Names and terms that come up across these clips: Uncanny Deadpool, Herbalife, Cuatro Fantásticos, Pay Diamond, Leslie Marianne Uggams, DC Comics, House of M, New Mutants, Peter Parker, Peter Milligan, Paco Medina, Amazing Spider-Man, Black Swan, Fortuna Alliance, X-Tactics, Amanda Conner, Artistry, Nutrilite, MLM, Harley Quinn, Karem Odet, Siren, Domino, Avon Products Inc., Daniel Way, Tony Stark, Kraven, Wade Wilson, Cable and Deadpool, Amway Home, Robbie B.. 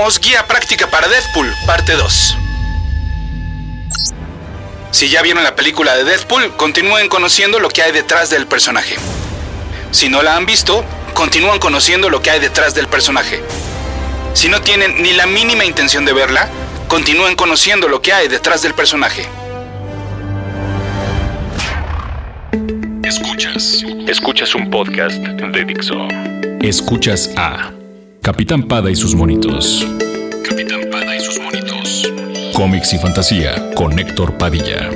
tenemos Guía Práctica para Deadpool, parte 2. Si ya vieron la película de Deadpool, continúen conociendo lo que hay detrás del personaje. Si no la han visto, continúan conociendo lo que hay detrás del personaje. Si no tienen ni la mínima intención de verla, continúen conociendo lo que hay detrás del personaje. Escuchas un podcast de Dixo. Escuchas a Capitán Pada y sus monitos. Capitán Pada y sus monitos. Cómics y fantasía con Héctor Padilla.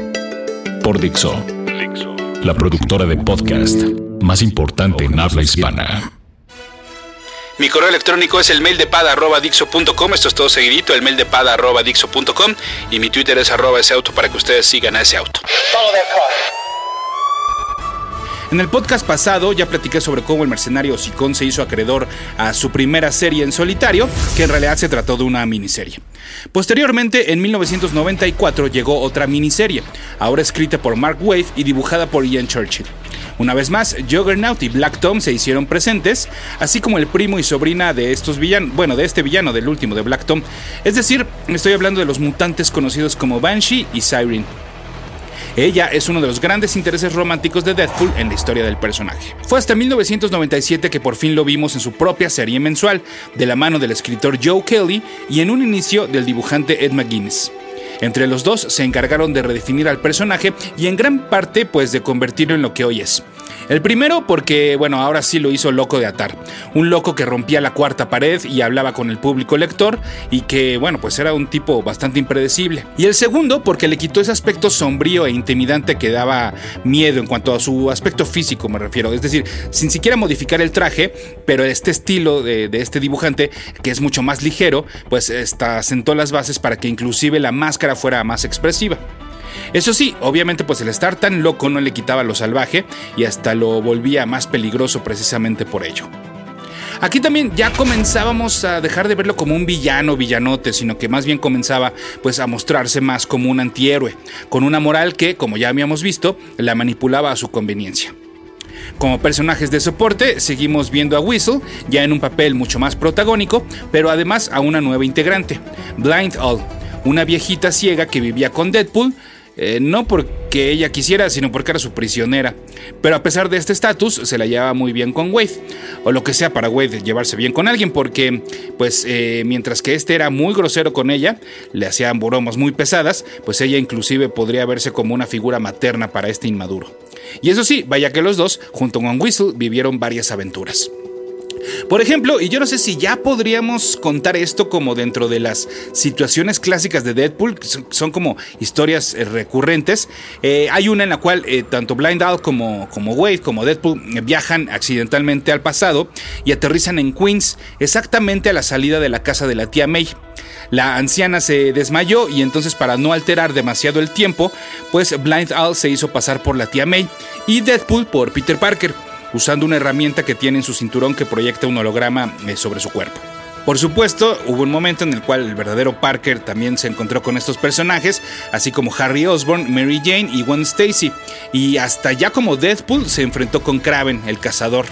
Por Dixo, la productora de podcast más importante en habla hispana. Mi correo electrónico es el mail de pada@dixo.com. Esto es todo seguidito, el mail de pada@dixo.com. Y mi Twitter es @eseauto para que ustedes sigan a ese auto. En el podcast pasado ya platiqué sobre cómo el mercenario Sicón se hizo acreedor a su primera serie en solitario, que en realidad se trató de una miniserie. Posteriormente, en 1994 llegó otra miniserie, ahora escrita por Mark Waid y dibujada por Ian Churchill. Una vez más, Juggernaut y Black Tom se hicieron presentes, así como el primo y sobrina de estos villanos, bueno, de este villano del último de Black Tom. Es decir, estoy hablando de los mutantes conocidos como Banshee y Siren. Ella es uno de los grandes intereses románticos de Deadpool en la historia del personaje. Fue hasta 1997 que por fin lo vimos en su propia serie mensual, de la mano del escritor Joe Kelly y en un inicio del dibujante Ed McGuinness. Entre los dos se encargaron de redefinir al personaje y en gran parte pues de convertirlo en lo que hoy es. El primero porque, bueno, ahora sí lo hizo loco de atar. Un loco que rompía la cuarta pared y hablaba con el público lector y que, bueno, pues era un tipo bastante impredecible. Y el segundo porque le quitó ese aspecto sombrío e intimidante que daba miedo en cuanto a su aspecto físico, me refiero. Es decir, sin siquiera modificar el traje, pero este estilo de este dibujante, que es mucho más ligero, pues sentó las bases para que inclusive la máscara fuera más expresiva. Eso sí, obviamente pues el estar tan loco no le quitaba lo salvaje y hasta lo volvía más peligroso precisamente por ello. Aquí también ya comenzábamos a dejar de verlo como un villano, villanote, sino que más bien comenzaba pues a mostrarse más como un antihéroe, con una moral que, como ya habíamos visto, la manipulaba a su conveniencia. Como personajes de soporte, seguimos viendo a Weasel, ya en un papel mucho más protagónico, pero además a una nueva integrante, Blind Al, una viejita ciega que vivía con Deadpool, no porque ella quisiera, sino porque era su prisionera. Pero a pesar de este estatus, se la llevaba muy bien con Wade, o lo que sea para Wade llevarse bien con alguien, porque pues mientras que este era muy grosero con ella, le hacían bromas muy pesadas, pues ella inclusive podría verse como una figura materna para este inmaduro. Y eso sí, vaya que los dos, junto con Weasel, vivieron varias aventuras. Por ejemplo, y yo no sé si ya podríamos contar esto como dentro de las situaciones clásicas de Deadpool, que son como historias recurrentes, hay una en la cual tanto Blind Al como Wade, como Deadpool, viajan accidentalmente al pasado y aterrizan en Queens, exactamente a la salida de la casa de la tía May. La anciana se desmayó y entonces, para no alterar demasiado el tiempo, pues Blind Al se hizo pasar por la tía May y Deadpool por Peter Parker, usando una herramienta que tiene en su cinturón que proyecta un holograma sobre su cuerpo. Por supuesto, hubo un momento en el cual el verdadero Parker también se encontró con estos personajes, así como Harry Osborn, Mary Jane y Gwen Stacy, y hasta ya como Deadpool se enfrentó con Kraven, el cazador.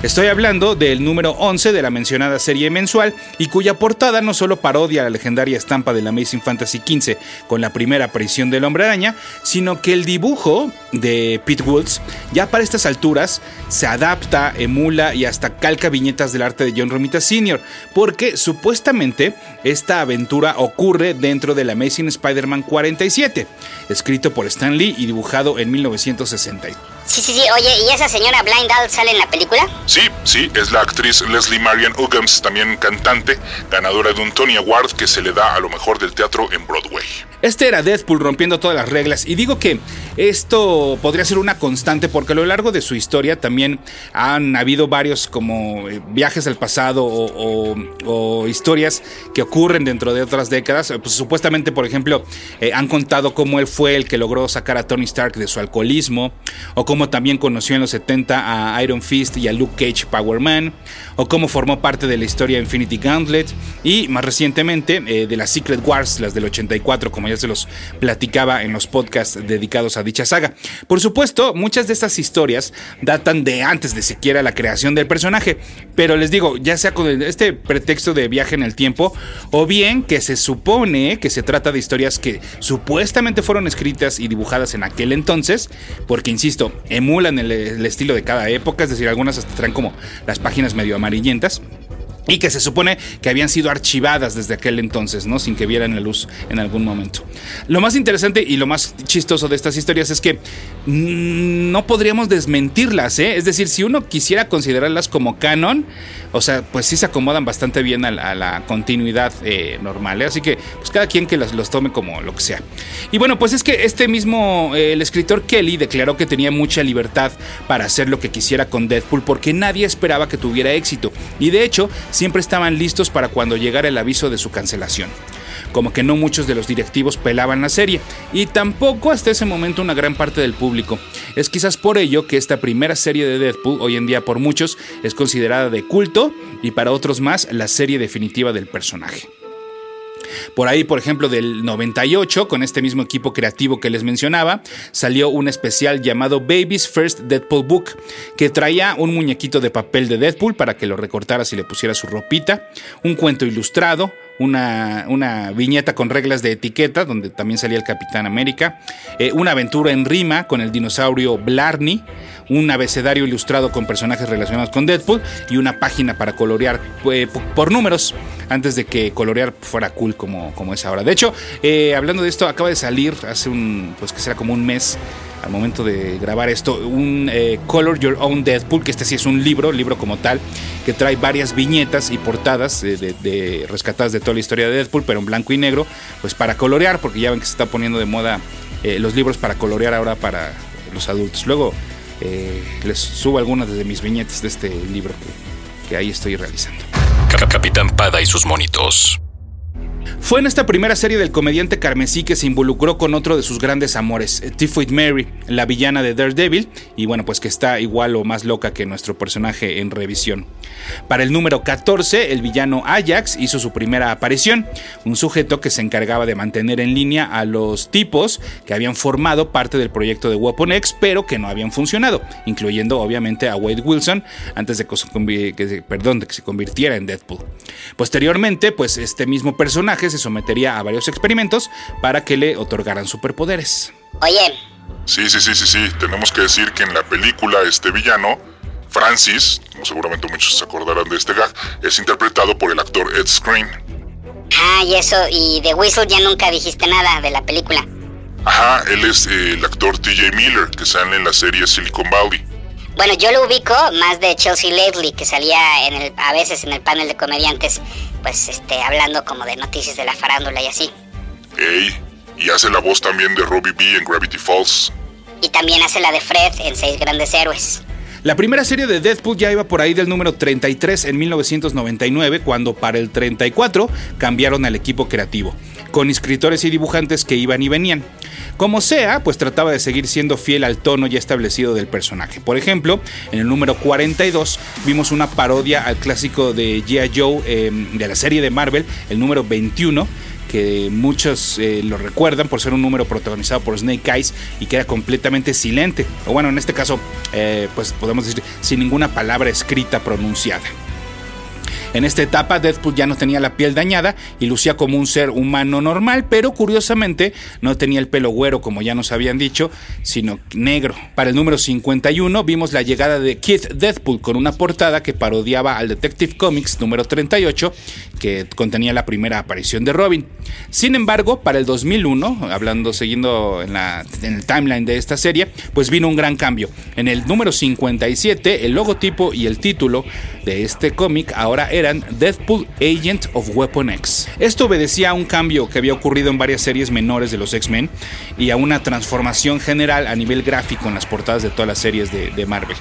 Estoy hablando del número 11 de la mencionada serie mensual, y cuya portada no solo parodia la legendaria estampa del Amazing Fantasy XV con la primera aparición del Hombre Araña, sino que el dibujo de Pete Woods, ya para estas alturas, se adapta, emula y hasta calca viñetas del arte de John Romita Sr., porque supuestamente esta aventura ocurre dentro del Amazing Spider-Man 47, escrito por Stan Lee y dibujado en 1960. Sí, oye, ¿y esa señora Blind Al sale en la película? Sí, es la actriz Leslie Marianne Uggams, también cantante, ganadora de un Tony Award que se le da a lo mejor del teatro en Broadway. Este era Deadpool rompiendo todas las reglas, y digo que esto podría ser una constante porque a lo largo de su historia también han habido varios como viajes al pasado o historias que ocurren dentro de otras décadas. Pues, supuestamente, por ejemplo, han contado cómo él fue el que logró sacar a Tony Stark de su alcoholismo, o cómo cómo también conoció en los 70 a Iron Fist y a Luke Cage, Power Man, o cómo formó parte de la historia Infinity Gauntlet y más recientemente de las Secret Wars, las del 84, como ya se los platicaba en los podcasts dedicados a dicha saga. Por supuesto, muchas de estas historias datan de antes de siquiera la creación del personaje, pero les digo, ya sea con este pretexto de viaje en el tiempo o bien que se supone que se trata de historias que supuestamente fueron escritas y dibujadas en aquel entonces, porque insisto, emulan el estilo de cada época, es decir, algunas hasta traen como las páginas medio amarillentas, y que se supone que habían sido archivadas desde aquel entonces, ¿no? Sin que vieran la luz en algún momento. Lo más interesante y lo más chistoso de estas historias es que no podríamos desmentirlas, ¿eh? Es decir, si uno quisiera considerarlas como canon, o sea, pues sí se acomodan bastante bien a la continuidad normal, ¿eh? Así que pues cada quien que los tome como lo que sea. Y bueno, pues es que este mismo, el escritor Kelly declaró que tenía mucha libertad para hacer lo que quisiera con Deadpool porque nadie esperaba que tuviera éxito. Y de hecho, siempre estaban listos para cuando llegara el aviso de su cancelación. Como que no muchos de los directivos pelaban la serie, y tampoco hasta ese momento una gran parte del público. Es quizás por ello que esta primera serie de Deadpool, hoy en día por muchos, es considerada de culto, y para otros más, la serie definitiva del personaje. Por ahí, por ejemplo, del 98, con este mismo equipo creativo que les mencionaba, salió un especial llamado Baby's First Deadpool Book, que traía un muñequito de papel de Deadpool para que lo recortaras y le pusieras su ropita, un cuento ilustrado, una viñeta con reglas de etiqueta, donde también salía el Capitán América, una aventura en rima con el dinosaurio Blarney, un abecedario ilustrado con personajes relacionados con Deadpool y una página para colorear por números, antes de que colorear fuera cool como es ahora. De hecho, hablando de esto, acaba de salir hace pues que será como un mes al momento de grabar esto, un Color Your Own Deadpool, que este sí es un libro como tal, que trae varias viñetas y portadas de rescatadas de toda la historia de Deadpool, pero en blanco y negro, pues para colorear, porque ya ven que se está poniendo de moda los libros para colorear ahora para los adultos. Luego les subo algunas de mis viñetas de este libro que ahí estoy realizando. Capitán Pada y sus monitos. Fue en esta primera serie del comediante carmesí que se involucró con otro de sus grandes amores, Typhoid Mary, la villana de Daredevil, y bueno, pues que está igual o más loca que nuestro personaje en revisión. Para el número 14, el villano Ajax hizo su primera aparición, un sujeto que se encargaba de mantener en línea a los tipos que habían formado parte del proyecto de Weapon X, pero que no habían funcionado, incluyendo obviamente a Wade Wilson, antes de que se convirtiera en Deadpool. Posteriormente, pues este mismo personaje se sometería a varios experimentos para que le otorgaran superpoderes. Oye. Sí, tenemos que decir que en la película este villano, Francis, como seguramente muchos se acordarán de este gag, es interpretado por el actor Ed Skrein. Ah, y eso, y de Weasel ya nunca dijiste nada de la película. Ajá, él es el actor T.J. Miller, que sale en la serie Silicon Valley. Bueno, yo lo ubico más de Chelsea Lately, que salía a veces en el panel de comediantes, pues hablando como de noticias de la farándula y así. Ey, y hace la voz también de Robbie B en Gravity Falls. Y también hace la de Fred en 6 Grandes Héroes. La primera serie de Deadpool ya iba por ahí del número 33 en 1999, cuando para el 34 cambiaron al equipo creativo, con escritores y dibujantes que iban y venían. Como sea, pues trataba de seguir siendo fiel al tono ya establecido del personaje. Por ejemplo, en el número 42 vimos una parodia al clásico de G.I. Joe de la serie de Marvel, el número 21, que muchos lo recuerdan por ser un número protagonizado por Snake Eyes y que era completamente silente, o bueno, en este caso, pues podemos decir, sin ninguna palabra escrita pronunciada. En esta etapa, Deadpool ya no tenía la piel dañada y lucía como un ser humano normal, pero curiosamente no tenía el pelo güero, como ya nos habían dicho, sino negro. Para el número 51 vimos la llegada de Kid Deadpool con una portada que parodiaba al Detective Comics número 38, que contenía la primera aparición de Robin. Sin embargo, para el 2001, siguiendo en el timeline de esta serie, pues vino un gran cambio. En el número 57, el logotipo y el título de este cómic ahora eran Deadpool Agent of Weapon X. Esto obedecía a un cambio que había ocurrido en varias series menores de los X-Men y a una transformación general a nivel gráfico en las portadas de todas las series de Marvel.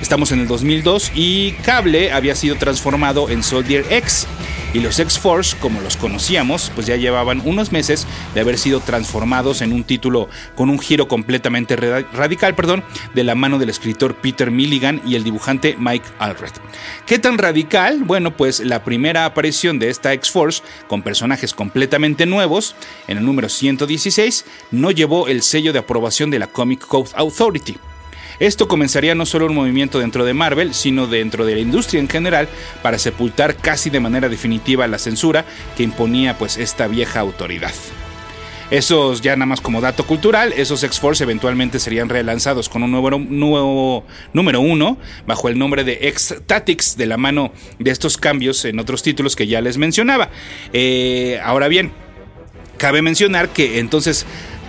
Estamos en el 2002 y Cable había sido transformado en Soldier X y los X-Force, como los conocíamos, pues ya llevaban unos meses de haber sido transformados en un título con un giro completamente radical, de la mano del escritor Peter Milligan y el dibujante Mike Allred. ¿Qué tan radical? Bueno, pues la primera aparición de esta X-Force, con personajes completamente nuevos, en el número 116, no llevó el sello de aprobación de la Comic Code Authority. Esto comenzaría no solo un movimiento dentro de Marvel, sino dentro de la industria en general, para sepultar casi de manera definitiva la censura que imponía pues esta vieja autoridad. Esos, ya nada más como dato cultural, esos X-Force eventualmente serían relanzados con un nuevo número 1 bajo el nombre de X-Tactics, de la mano de estos cambios en otros títulos que ya les mencionaba. Ahora bien, cabe mencionar que entonces,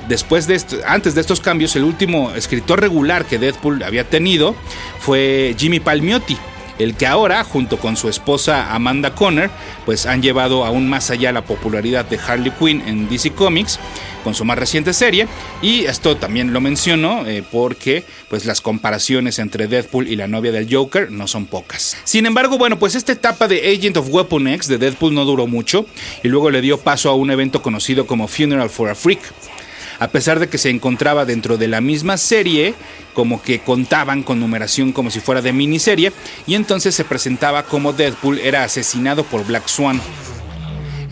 después de esto, antes de estos cambios, el último escritor regular que Deadpool había tenido fue Jimmy Palmiotti, el que ahora, junto con su esposa Amanda Conner, pues han llevado aún más allá la popularidad de Harley Quinn en DC Comics con su más reciente serie. Y esto también lo menciono porque pues las comparaciones entre Deadpool y la novia del Joker no son pocas. Sin embargo, bueno, pues esta etapa de Agent of Weapon X de Deadpool no duró mucho, y luego le dio paso a un evento conocido como Funeral for a Freak. A pesar de que se encontraba dentro de la misma serie, como que contaban con numeración como si fuera de miniserie, y entonces se presentaba como Deadpool era asesinado por Black Swan.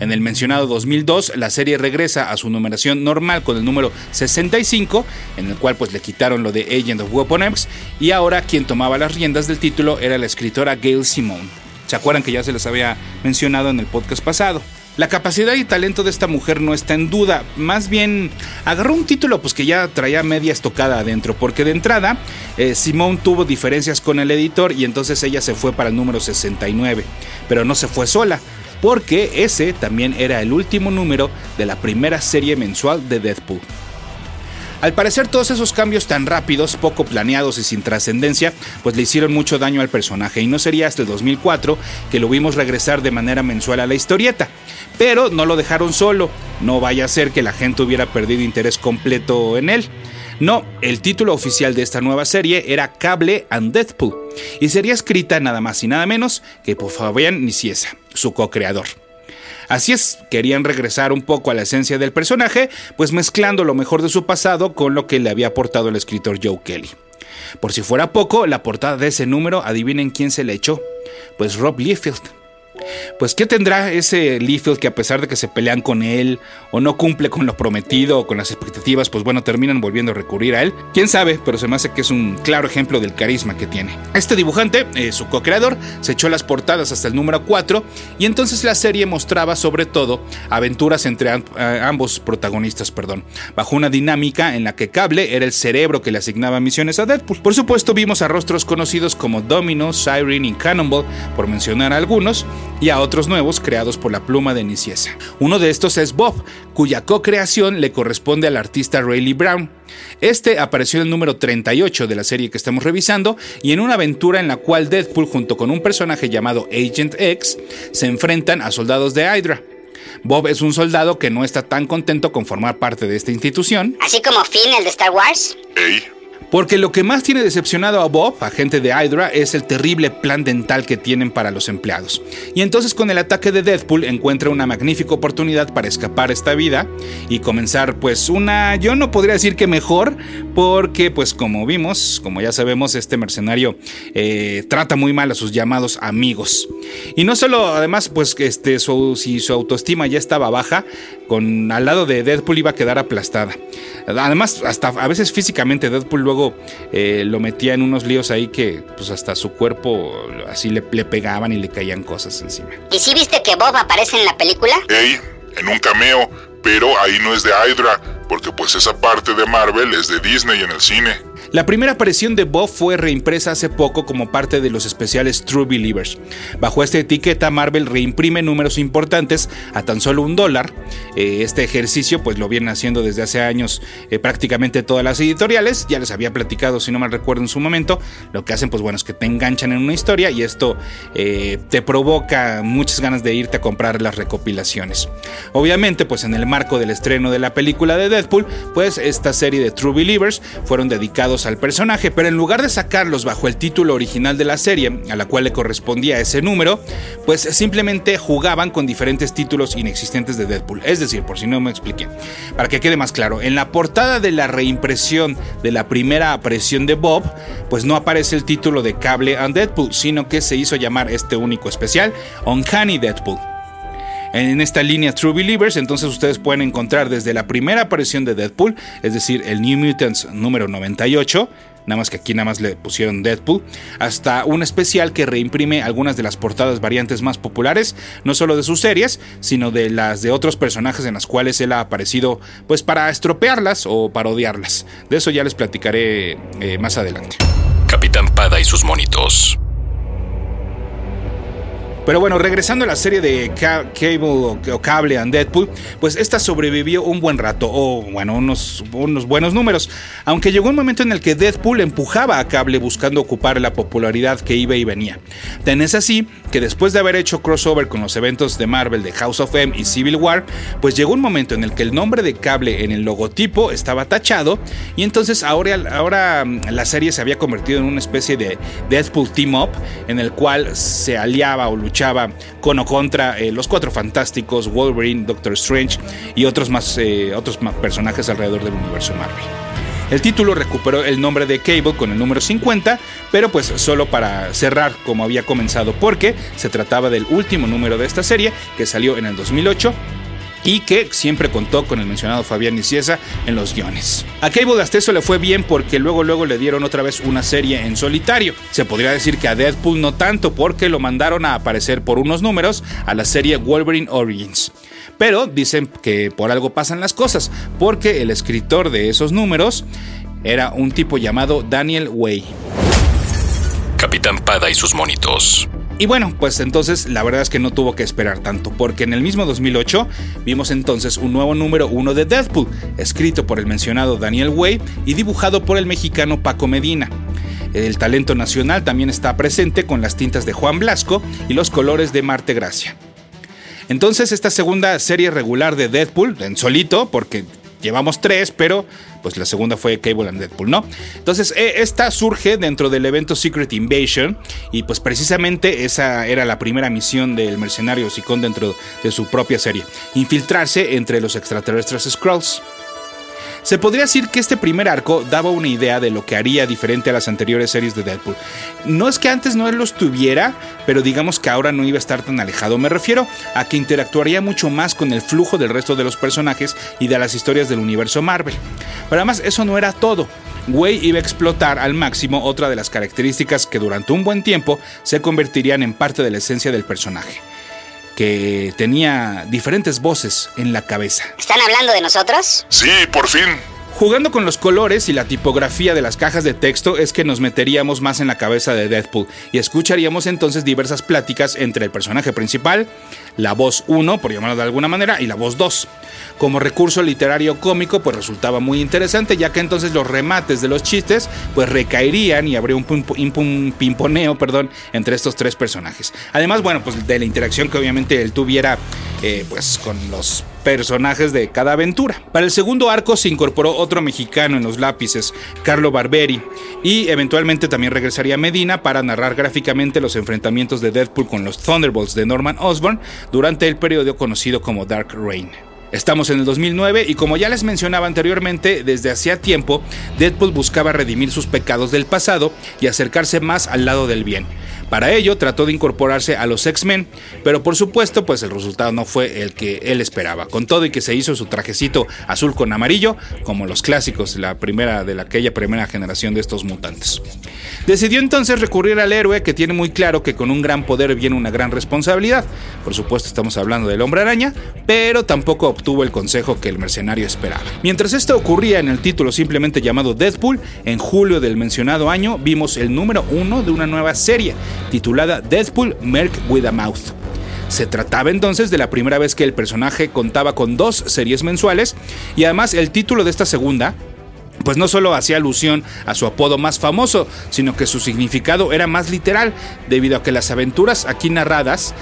En el mencionado 2002, la serie regresa a su numeración normal con el número 65, en el cual pues le quitaron lo de Agent of Weapon X, y ahora quien tomaba las riendas del título era la escritora Gail Simone. ¿Se acuerdan que ya se les había mencionado en el podcast pasado? La capacidad y talento de esta mujer no está en duda, más bien agarró un título pues que ya traía media estocada adentro, porque de entrada Simone tuvo diferencias con el editor y entonces ella se fue para el número 69, pero no se fue sola, porque ese también era el último número de la primera serie mensual de Deadpool. Al parecer, todos esos cambios tan rápidos, poco planeados y sin trascendencia, pues le hicieron mucho daño al personaje, y no sería hasta el 2004 que lo vimos regresar de manera mensual a la historieta. Pero no lo dejaron solo, no vaya a ser que la gente hubiera perdido interés completo en él. No, el título oficial de esta nueva serie era Cable and Deadpool, y sería escrita nada más y nada menos que por Fabián Nicieza, su co-creador. Así es, querían regresar un poco a la esencia del personaje, pues mezclando lo mejor de su pasado con lo que le había aportado el escritor Joe Kelly. Por si fuera poco, la portada de ese número, adivinen quién se le echó, pues Rob Liefeld. Pues ¿qué tendrá ese Liefeld que, a pesar de que se pelean con él o no cumple con lo prometido o con las expectativas, pues bueno, terminan volviendo a recurrir a él? Quién sabe, pero se me hace que es un claro ejemplo del carisma que tiene. Este dibujante, su co-creador, se echó las portadas hasta el número 4, y entonces la serie mostraba sobre todo aventuras entre ambos protagonistas, bajo una dinámica en la que Cable era el cerebro que le asignaba misiones a Deadpool. Por supuesto, vimos a rostros conocidos como Domino, Siren y Cannonball, por mencionar a algunos, y a otros nuevos creados por la pluma de Nicieza. Uno de estos es Bob, cuya co-creación le corresponde al artista Rayleigh Brown. Este apareció en el número 38 de la serie que estamos revisando, y en una aventura en la cual Deadpool, junto con un personaje llamado Agent X, se enfrentan a soldados de Hydra. Bob es un soldado que no está tan contento con formar parte de esta institución, así como Finn, el de Star Wars. Hey. Porque lo que más tiene decepcionado a Bob, agente de Hydra, es el terrible plan dental que tienen para los empleados. Y entonces, con el ataque de Deadpool, encuentra una magnífica oportunidad para escapar esta vida y comenzar pues una, yo no podría decir que mejor, porque pues como ya sabemos, este mercenario trata muy mal a sus llamados amigos. Y no solo, además, pues si su autoestima ya estaba baja, al lado de Deadpool iba a quedar aplastada. Además, hasta a veces físicamente Deadpool luego lo metía en unos líos ahí que pues hasta su cuerpo así le pegaban y le caían cosas encima. ¿Y si viste que Bob aparece en la película? Ey, en un cameo, pero ahí no es de Hydra, porque pues esa parte de Marvel es de Disney en el cine. La primera aparición de Bob fue reimpresa hace poco como parte de los especiales True Believers. Bajo esta etiqueta, Marvel reimprime números importantes a tan solo $1. Este ejercicio pues lo vienen haciendo desde hace años prácticamente todas las editoriales. Ya les había platicado, si no mal recuerdo, en su momento. Lo que hacen pues bueno es que te enganchan en una historia, y esto te provoca muchas ganas de irte a comprar las recopilaciones. Obviamente, pues en el marco del estreno de la película de Deadpool, pues esta serie de True Believers fueron dedicados nuevos al personaje, pero en lugar de sacarlos bajo el título original de la serie, a la cual le correspondía ese número, pues simplemente jugaban con diferentes títulos inexistentes de Deadpool. Es decir, por si no me expliqué, para que quede más claro, en la portada de la reimpresión de la primera aparición de Bob, pues no aparece el título de Cable and Deadpool, sino que se hizo llamar este único especial Uncanny Deadpool. En esta línea True Believers, entonces ustedes pueden encontrar desde la primera aparición de Deadpool, es decir, el New Mutants número 98, nada más que aquí nada más le pusieron Deadpool, hasta un especial que reimprime algunas de las portadas variantes más populares, no solo de sus series, sino de las de otros personajes en las cuales él ha aparecido, pues para estropearlas o parodiarlas. De eso ya les platicaré más adelante. Capitán Pada y sus monitos. Pero bueno, regresando a la serie de Cable and Deadpool, pues esta sobrevivió un buen rato, o bueno, unos buenos números, aunque llegó un momento en el que Deadpool empujaba a Cable buscando ocupar la popularidad que iba y venía. Tan es así que después de haber hecho crossover con los eventos de Marvel de House of M y Civil War, pues llegó un momento en el que el nombre de Cable en el logotipo estaba tachado, y entonces ahora la serie se había convertido en una especie de Deadpool Team Up, en el cual se aliaba o luchaba con o contra los Cuatro Fantásticos, Wolverine, Doctor Strange y otros más personajes alrededor del universo Marvel. El título recuperó el nombre de Cable con el número 50, pero pues solo para cerrar como había comenzado, porque se trataba del último número de esta serie que salió en el 2008 y que siempre contó con el mencionado Fabián Nicieza en los guiones. A Cable hasta eso le fue bien, porque luego le dieron otra vez una serie en solitario. Se podría decir que a Deadpool no tanto, porque lo mandaron a aparecer por unos números a la serie Wolverine Origins. Pero dicen que por algo pasan las cosas, porque el escritor de esos números era un tipo llamado Daniel Way. Capitán Pada y sus monitos. Y bueno, pues entonces la verdad es que no tuvo que esperar tanto, porque en el mismo 2008 vimos entonces un nuevo número 1 de Deadpool, escrito por el mencionado Daniel Way y dibujado por el mexicano Paco Medina. El talento nacional también está presente con las tintas de Juan Blasco y los colores de Marte Gracia. Entonces esta segunda serie regular de Deadpool, en solito, porque llevamos 3, pero pues la segunda fue Cable and Deadpool, ¿no? Entonces esta surge dentro del evento Secret Invasion, y pues precisamente esa era la primera misión del mercenario Sicón dentro de su propia serie: infiltrarse entre los extraterrestres Skrulls. Se podría decir que este primer arco daba una idea de lo que haría diferente a las anteriores series de Deadpool. No es que antes no los tuviera, pero digamos que ahora no iba a estar tan alejado. Me refiero a que interactuaría mucho más con el flujo del resto de los personajes y de las historias del universo Marvel. Pero además eso no era todo. Way iba a explotar al máximo otra de las características que durante un buen tiempo se convertirían en parte de la esencia del personaje, que tenía diferentes voces en la cabeza. ¿Están hablando de nosotros? Sí, por fin. Jugando con los colores y la tipografía de las cajas de texto es que nos meteríamos más en la cabeza de Deadpool, y escucharíamos entonces diversas pláticas entre el personaje principal, la voz 1, por llamarlo de alguna manera, y la voz 2. Como recurso literario cómico, pues resultaba muy interesante, ya que entonces los remates de los chistes pues recaerían y habría un pimponeo, entre estos tres personajes. Además, bueno, pues de la interacción que obviamente él tuviera pues con los personajes de cada aventura. Para el segundo arco se incorporó otro mexicano en los lápices, Carlo Barberi, y eventualmente también regresaría a Medina para narrar gráficamente los enfrentamientos de Deadpool con los Thunderbolts de Norman Osborn durante el periodo conocido como Dark Reign. Estamos en el 2009, y como ya les mencionaba anteriormente, desde hacía tiempo Deadpool buscaba redimir sus pecados del pasado y acercarse más al lado del bien. Para ello trató de incorporarse a los X-Men, pero por supuesto pues el resultado no fue el que él esperaba, con todo y que se hizo su trajecito azul con amarillo, como los clásicos de aquella primera generación de estos mutantes. Decidió entonces recurrir al héroe que tiene muy claro que con un gran poder viene una gran responsabilidad. Por supuesto estamos hablando del Hombre Araña, pero tampoco obtuvo el consejo que el mercenario esperaba. Mientras esto ocurría en el título simplemente llamado Deadpool, en julio del mencionado año vimos el número 1 de una nueva serie titulada Deadpool Merc with a Mouth. Se trataba entonces de la primera vez que el personaje contaba con 2 series mensuales, y además el título de esta segunda pues no solo hacía alusión a su apodo más famoso, sino que su significado era más literal, debido a que las aventuras aquí narradas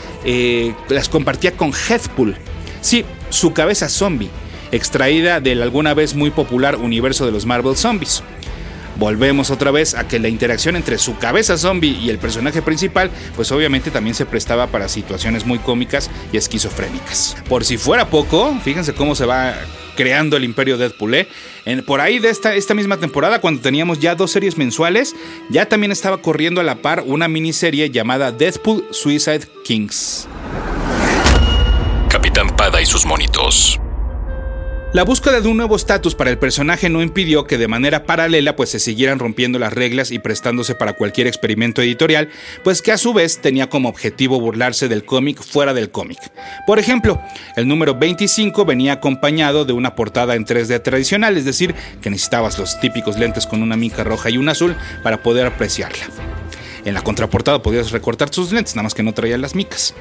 las compartía con Headpool. Sí, su cabeza zombie, extraída del alguna vez muy popular universo de los Marvel Zombies. volvemos otra vez a que la interacción entre su cabeza zombie y el personaje principal, pues obviamente también se prestaba para situaciones muy cómicas y esquizofrénicas. Por si fuera poco, fíjense cómo se va creando el Imperio Deadpool, ¿eh? Por ahí de esta misma temporada, cuando teníamos ya 2 series mensuales, ya también estaba corriendo a la par una miniserie llamada Deadpool Suicide Kings. Capitán Pada y sus monitos. La búsqueda de un nuevo estatus para el personaje no impidió que de manera paralela pues se siguieran rompiendo las reglas y prestándose para cualquier experimento editorial, pues que a su vez tenía como objetivo burlarse del cómic fuera del cómic. Por ejemplo, el número 25 venía acompañado de una portada en 3D tradicional, es decir, que necesitabas los típicos lentes con una mica roja y un azul para poder apreciarla. En la contraportada podías recortar sus lentes, nada más que no traían las micas.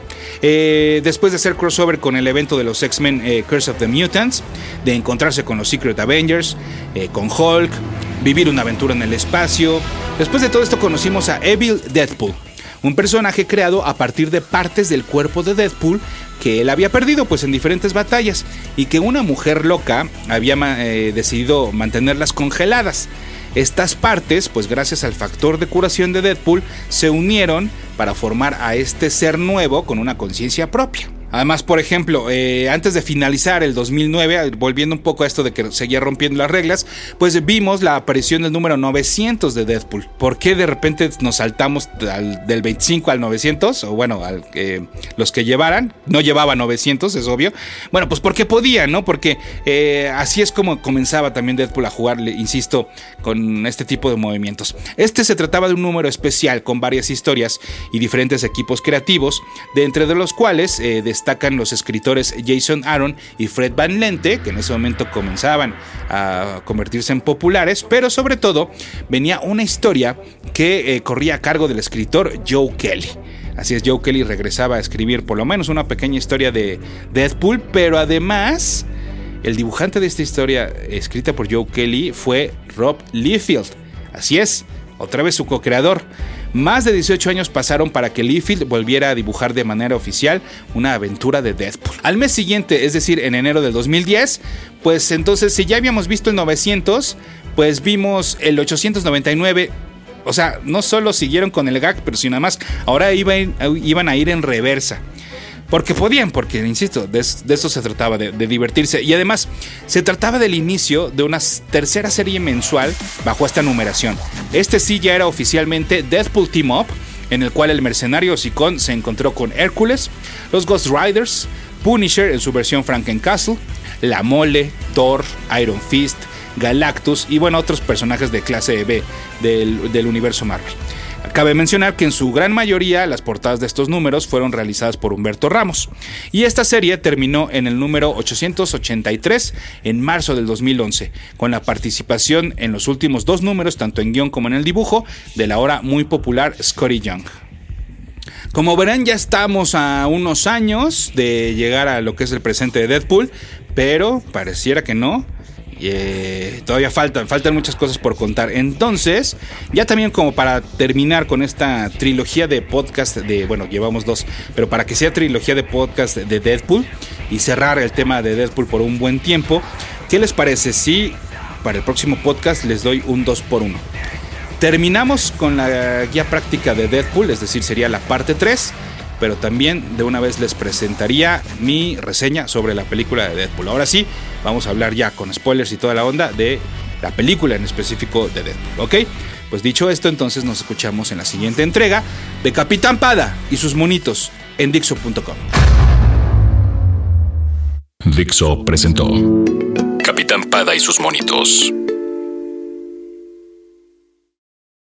Después de hacer crossover con el evento de los X-Men Curse of the Mutants, de encontrarse con los Secret Avengers, con Hulk, vivir una aventura en el espacio. Después de todo esto conocimos a Evil Deadpool, un personaje creado a partir de partes del cuerpo de Deadpool que él había perdido pues en diferentes batallas y que una mujer loca había decidido mantenerlas congeladas. Estas partes, pues gracias al factor de curación de Deadpool, se unieron para formar a este ser nuevo con una conciencia propia. Además, por ejemplo, antes de finalizar el 2009, volviendo un poco a esto de que seguía rompiendo las reglas, pues vimos la aparición del número 900 de Deadpool. ¿Por qué de repente nos saltamos del 25 al 900? O bueno, los que llevaran, no llevaba 900, es obvio. Bueno, pues porque podía, ¿no? Porque así es como comenzaba también Deadpool a jugar, insisto, con este tipo de movimientos. Se trataba de un número especial con varias historias y diferentes equipos creativos, de entre los cuales destacan los escritores Jason Aaron y Fred Van Lente, que en ese momento comenzaban a convertirse en populares, pero sobre todo venía una historia que corría a cargo del escritor Joe Kelly. Así es, Joe Kelly regresaba a escribir por lo menos una pequeña historia de Deadpool, pero además el dibujante de esta historia escrita por Joe Kelly fue Rob Liefeld. Así es, otra vez su co-creador. Más de 18 años pasaron para que Liefeld volviera a dibujar de manera oficial una aventura de Deadpool. Al mes siguiente, es decir, en enero del 2010, pues entonces si ya habíamos visto el 900, pues vimos el 899. O sea, no solo siguieron con el gag, pero sino además ahora iban a ir en reversa. Porque podían, porque insisto, de eso se trataba, de divertirse. Y además, se trataba del inicio de una tercera serie mensual bajo esta numeración. Este sí ya era oficialmente Deadpool Team Up, en el cual el mercenario Sicón se encontró con Hércules, los Ghost Riders, Punisher en su versión Frankencastle, La Mole, Thor, Iron Fist, Galactus y bueno, otros personajes de clase B del universo Marvel. Cabe mencionar que en su gran mayoría las portadas de estos números fueron realizadas por Humberto Ramos, y esta serie terminó en el número 883 en marzo del 2011, con la participación en los últimos 2 números, tanto en guión como en el dibujo, de la ahora muy popular Scotty Young. Como verán, ya estamos a unos años de llegar a lo que es el presente de Deadpool, pero pareciera que no. Todavía faltan muchas cosas por contar. Entonces, ya también como para terminar con esta trilogía de podcast llevamos 2, pero para que sea trilogía de podcast de Deadpool y cerrar el tema de Deadpool por un buen tiempo, ¿qué les parece si para el próximo podcast les doy un 2x1? Terminamos con la guía práctica de Deadpool, es decir, sería la parte 3, pero también de una vez les presentaría mi reseña sobre la película de Deadpool. Ahora sí, vamos a hablar ya con spoilers y toda la onda de la película en específico de Deadpool, ¿ok? Pues dicho esto, entonces nos escuchamos en la siguiente entrega de Capitán Pada y sus monitos en Dixo.com. Dixo presentó Capitán Pada y sus monitos.